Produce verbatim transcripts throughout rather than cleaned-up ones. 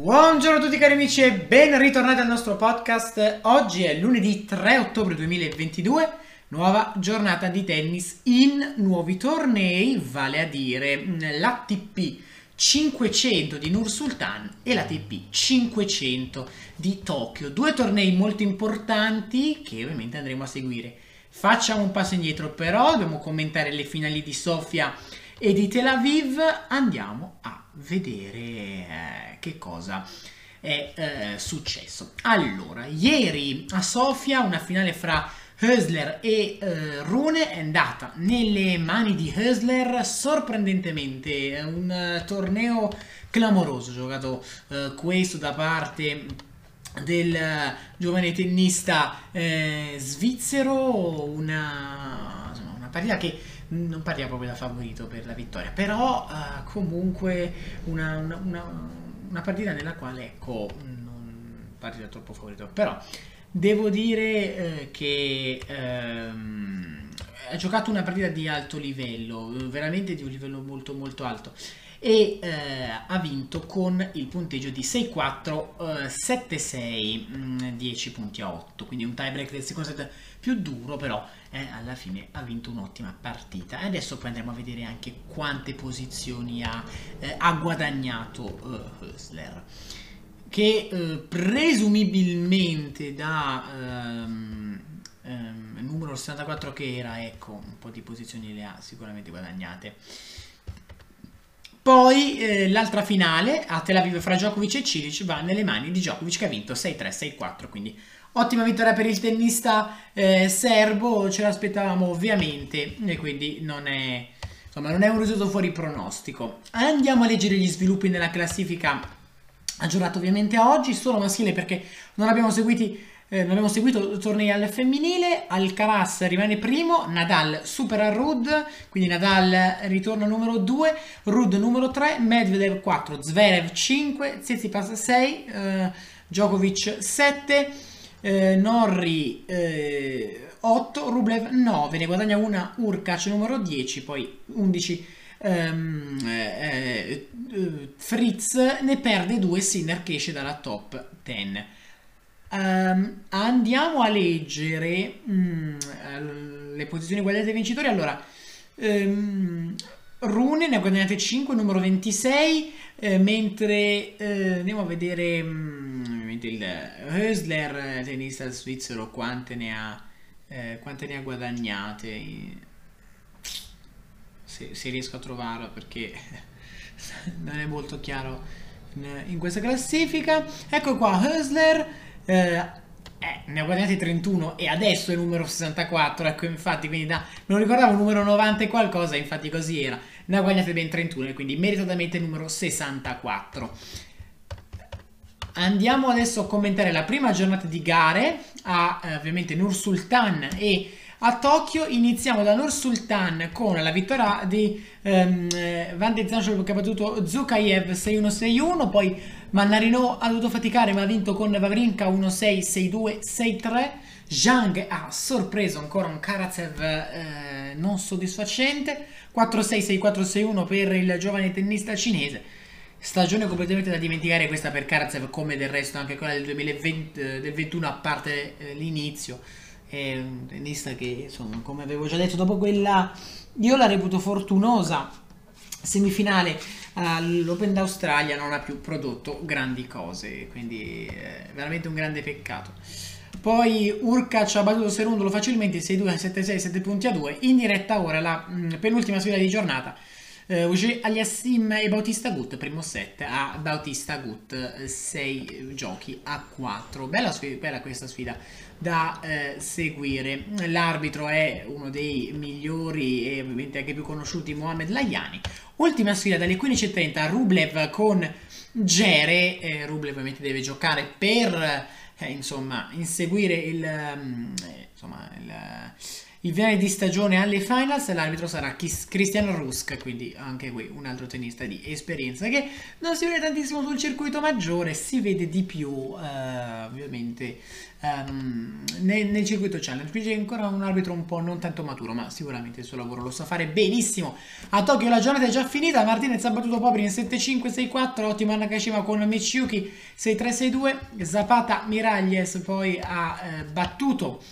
Buongiorno a tutti cari amici e ben ritornati al nostro podcast. Oggi è lunedì tre ottobre duemilaventidue, nuova giornata di tennis in nuovi tornei, vale a dire l'A T P cinquecento di Nur Sultan e l'A T P cinquecento di Tokyo. Due tornei molto importanti che ovviamente andremo a seguire. Facciamo un passo indietro però, dobbiamo commentare le finali di Sofia e di Tel Aviv. Andiamo a vedere eh, che cosa è eh, successo. Allora, ieri a Sofia una finale fra Hüsler e eh, Rune è andata nelle mani di Hüsler, sorprendentemente. Un uh, torneo clamoroso giocato uh, questo da parte del uh, giovane tennista eh, svizzero, una, insomma, una partita che non partiva proprio da favorito per la vittoria, però uh, comunque una, una, una, una partita nella quale, ecco, non partiva troppo favorito, però devo dire eh, che ehm, ha giocato una partita di alto livello, veramente di un livello molto molto alto, e eh, ha vinto con il punteggio di sei quattro, eh, sette sei, dieci punti a otto, quindi un tie break del secondo set più duro, però eh, alla fine ha vinto un'ottima partita. E adesso poi andremo a vedere anche quante posizioni ha, eh, ha guadagnato eh, Hüsler, che eh, presumibilmente da ehm, ehm, numero sessantaquattro che era, ecco, un po' di posizioni le ha sicuramente guadagnate. Poi eh, l'altra finale a Tel Aviv fra Djokovic e Cilic va nelle mani di Djokovic, che ha vinto sei tre, sei quattro, quindi ottima vittoria per il tennista eh, serbo, ce l'aspettavamo ovviamente, e quindi non è, insomma, non è un risultato fuori pronostico. Andiamo a leggere gli sviluppi nella classifica aggiornata ovviamente a oggi, solo maschile perché non abbiamo seguiti Eh, abbiamo seguito tornei al femminile. Alcaraz rimane primo, Nadal supera Rud, quindi Nadal ritorna numero due, Rud numero tre, Medvedev quattro, Zverev cinque, Tsitsipas sei, eh, Djokovic sette, eh, Norrie eh, otto, Rublev nove, ne guadagna una Hurkacz numero dieci, poi undici ehm, eh, eh, Fritz, ne perde due Sinner che esce dalla top dieci. Um, andiamo a leggere um, le posizioni guadagnate e vincitori. Allora, um, Rune ne ha guadagnate cinque, numero ventisei, eh, mentre eh, andiamo a vedere um, il Hüsler, tennista svizzero, quante ne ha eh, quante ne ha guadagnate, se, se riesco a trovarla, perché non è molto chiaro in, in questa classifica. Ecco qua Hüsler. Eh, ne ha guadagnati trentuno e adesso è numero sessantaquattro, ecco, infatti, quindi da, non ricordavo il numero novanta e qualcosa, infatti così era, ne ha guadagnati ben trentuno e quindi meritatamente il numero sessantaquattro. Andiamo adesso a commentare la prima giornata di gare a eh, ovviamente Nur Sultan e a Tokyo. Iniziamo da Nur Sultan con la vittoria di ehm, Van de Zandt che ha battuto Zukayev sei uno sei uno, poi Mannarino ha dovuto faticare ma ha vinto con Wawrinka uno sei sei due sei tre, Zhang ha sorpreso ancora un Karatsev eh, non soddisfacente, quattro sei sei quattro sei uno per il giovane tennista cinese. Stagione completamente da dimenticare questa per Karatsev, come del resto anche quella del duemilaventuno, a parte eh, l'inizio. È un tennista che, insomma, come avevo già detto, dopo quella, io la reputo fortunosa semifinale all'Open d'Australia, non ha più prodotto grandi cose, quindi è veramente un grande peccato. Poi Hurkacz ha battuto Serundolo facilmente sei due sette sei, sette punti a due. In diretta ora la mh, penultima sfida di giornata, eh, Auger-Aliassime e Bautista Agut, primo set a Bautista Agut, sei giochi a quattro. Bella, bella questa sfida da eh, seguire. L'arbitro è uno dei migliori e ovviamente anche più conosciuti, Mohamed Laiani. Ultima sfida dalle quindici e trenta, Rublev con Gere. eh, Rublev ovviamente deve giocare per eh, insomma inseguire il, um, eh, insomma, il, Il finale di stagione alle finals, l'arbitro sarà Christian Rusk, quindi anche qui un altro tennista di esperienza che non si vede tantissimo sul circuito maggiore, si vede di più uh, ovviamente um, nel, nel circuito challenge, quindi è ancora un arbitro un po' non tanto maturo, ma sicuramente il suo lavoro lo sa fare benissimo. A Tokyo la giornata è già finita, Martinez ha battuto Popri in sette cinque sei quattro, ottima Nakashima con Michiuki sei tre sei due, Zapata Miralles poi ha eh, battuto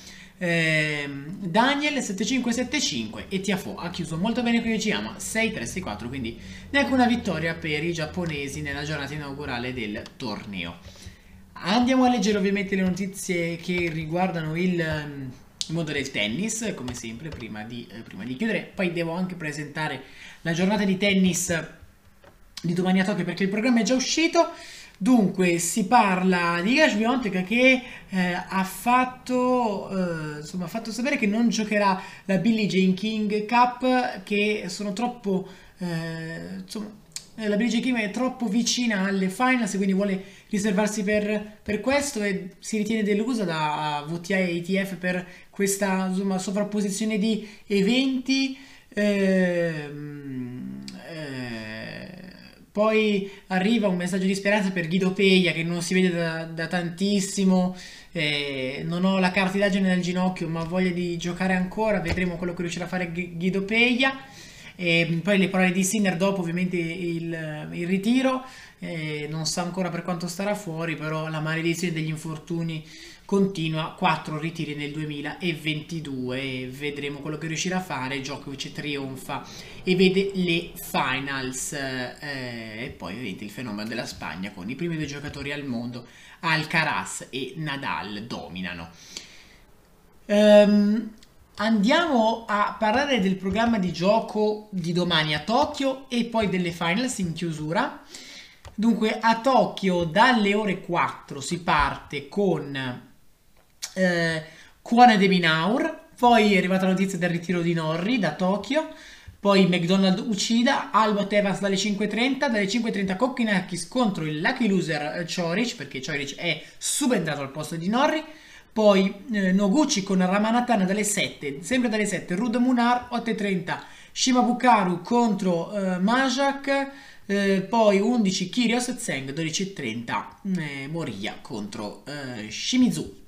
eh, Daniel sette cinque sette cinque e Tiafoe ha chiuso molto bene con Yoshiyama sei tre sei quattro, quindi neanche una vittoria per i giapponesi nella giornata inaugurale del torneo. Andiamo a leggere ovviamente le notizie che riguardano il... il mondo del tennis, come sempre, prima di, eh, prima di chiudere. Poi devo anche presentare la giornata di tennis di domani a Tokyo, perché il programma è già uscito. Dunque, si parla di Gashviontek che eh, ha, fatto, eh, insomma, ha fatto sapere che non giocherà la Billie Jean King Cup, che sono troppo... Eh, insomma, la Billie Jean King è troppo vicina alle finals, quindi vuole riservarsi per, per questo, e si ritiene delusa da W T A e I T F per questa, insomma, sovrapposizione di eventi. Ehm, eh, poi arriva un messaggio di speranza per Guido Peja, che non si vede da, da tantissimo. Eh, non ho la cartilagine nel ginocchio, ma voglia di giocare ancora, vedremo quello che riuscirà a fare Guido Peja. E poi le parole di Sinner dopo ovviamente il, il ritiro, eh, non sa ancora per quanto starà fuori, però la maledizione degli infortuni continua, quattro ritiri nel duemilaventidue e vedremo quello che riuscirà a fare. Djokovic trionfa e vede le finals, eh, e poi ovviamente il fenomeno della Spagna con i primi due giocatori al mondo, Alcaraz e Nadal, dominano. Um, Andiamo a parlare del programma di gioco di domani a Tokyo e poi delle finals in chiusura. Dunque, a Tokyo dalle ore quattro si parte con eh, Kwon Adebayor, poi è arrivata la notizia del ritiro di Norrie da Tokyo, poi McDonald Uchida, Albot Evans dalle cinque e trenta, dalle cinque e trenta Kokkinakis contro il lucky loser Cioric, perché Cioric è subentrato al posto di Norrie. Poi eh, Noguchi con Ramanatana dalle sette, sempre dalle sette, Rud Munar, otto e trenta, Shimabukaru contro eh, Majak, eh, poi undici Kyrgios Zeng, dodici e trenta eh, Moria contro eh, Shimizu.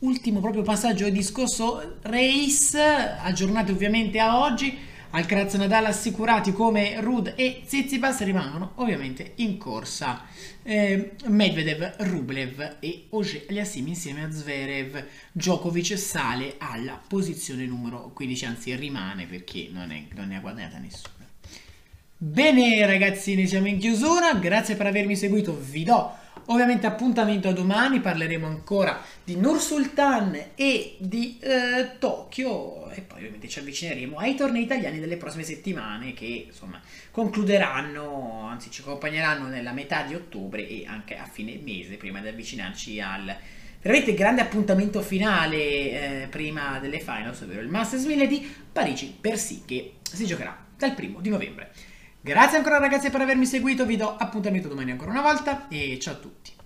Ultimo proprio passaggio di scorso race, aggiornati ovviamente a oggi, Alcaraz e Nadal assicurati come Rud e Tsitsipas, rimangono ovviamente in corsa eh, Medvedev, Rublev e Auger-Aliassime insieme a Zverev. Djokovic sale alla posizione numero quindici, anzi rimane perché non, è, non ne ha guadagnata nessuna. Bene ragazzi, ne siamo in chiusura, grazie per avermi seguito, vi do ovviamente appuntamento a domani, parleremo ancora di Nur-Sultan e di eh, Tokyo e poi ovviamente ci avvicineremo ai tornei italiani delle prossime settimane che insomma concluderanno, anzi ci accompagneranno nella metà di ottobre e anche a fine mese prima di avvicinarci al veramente grande appuntamento finale eh, prima delle finals, ovvero il Masters mille di Parigi Bercy che si giocherà dal primo di novembre. Grazie ancora ragazzi per avermi seguito, vi do appuntamento domani ancora una volta e ciao a tutti.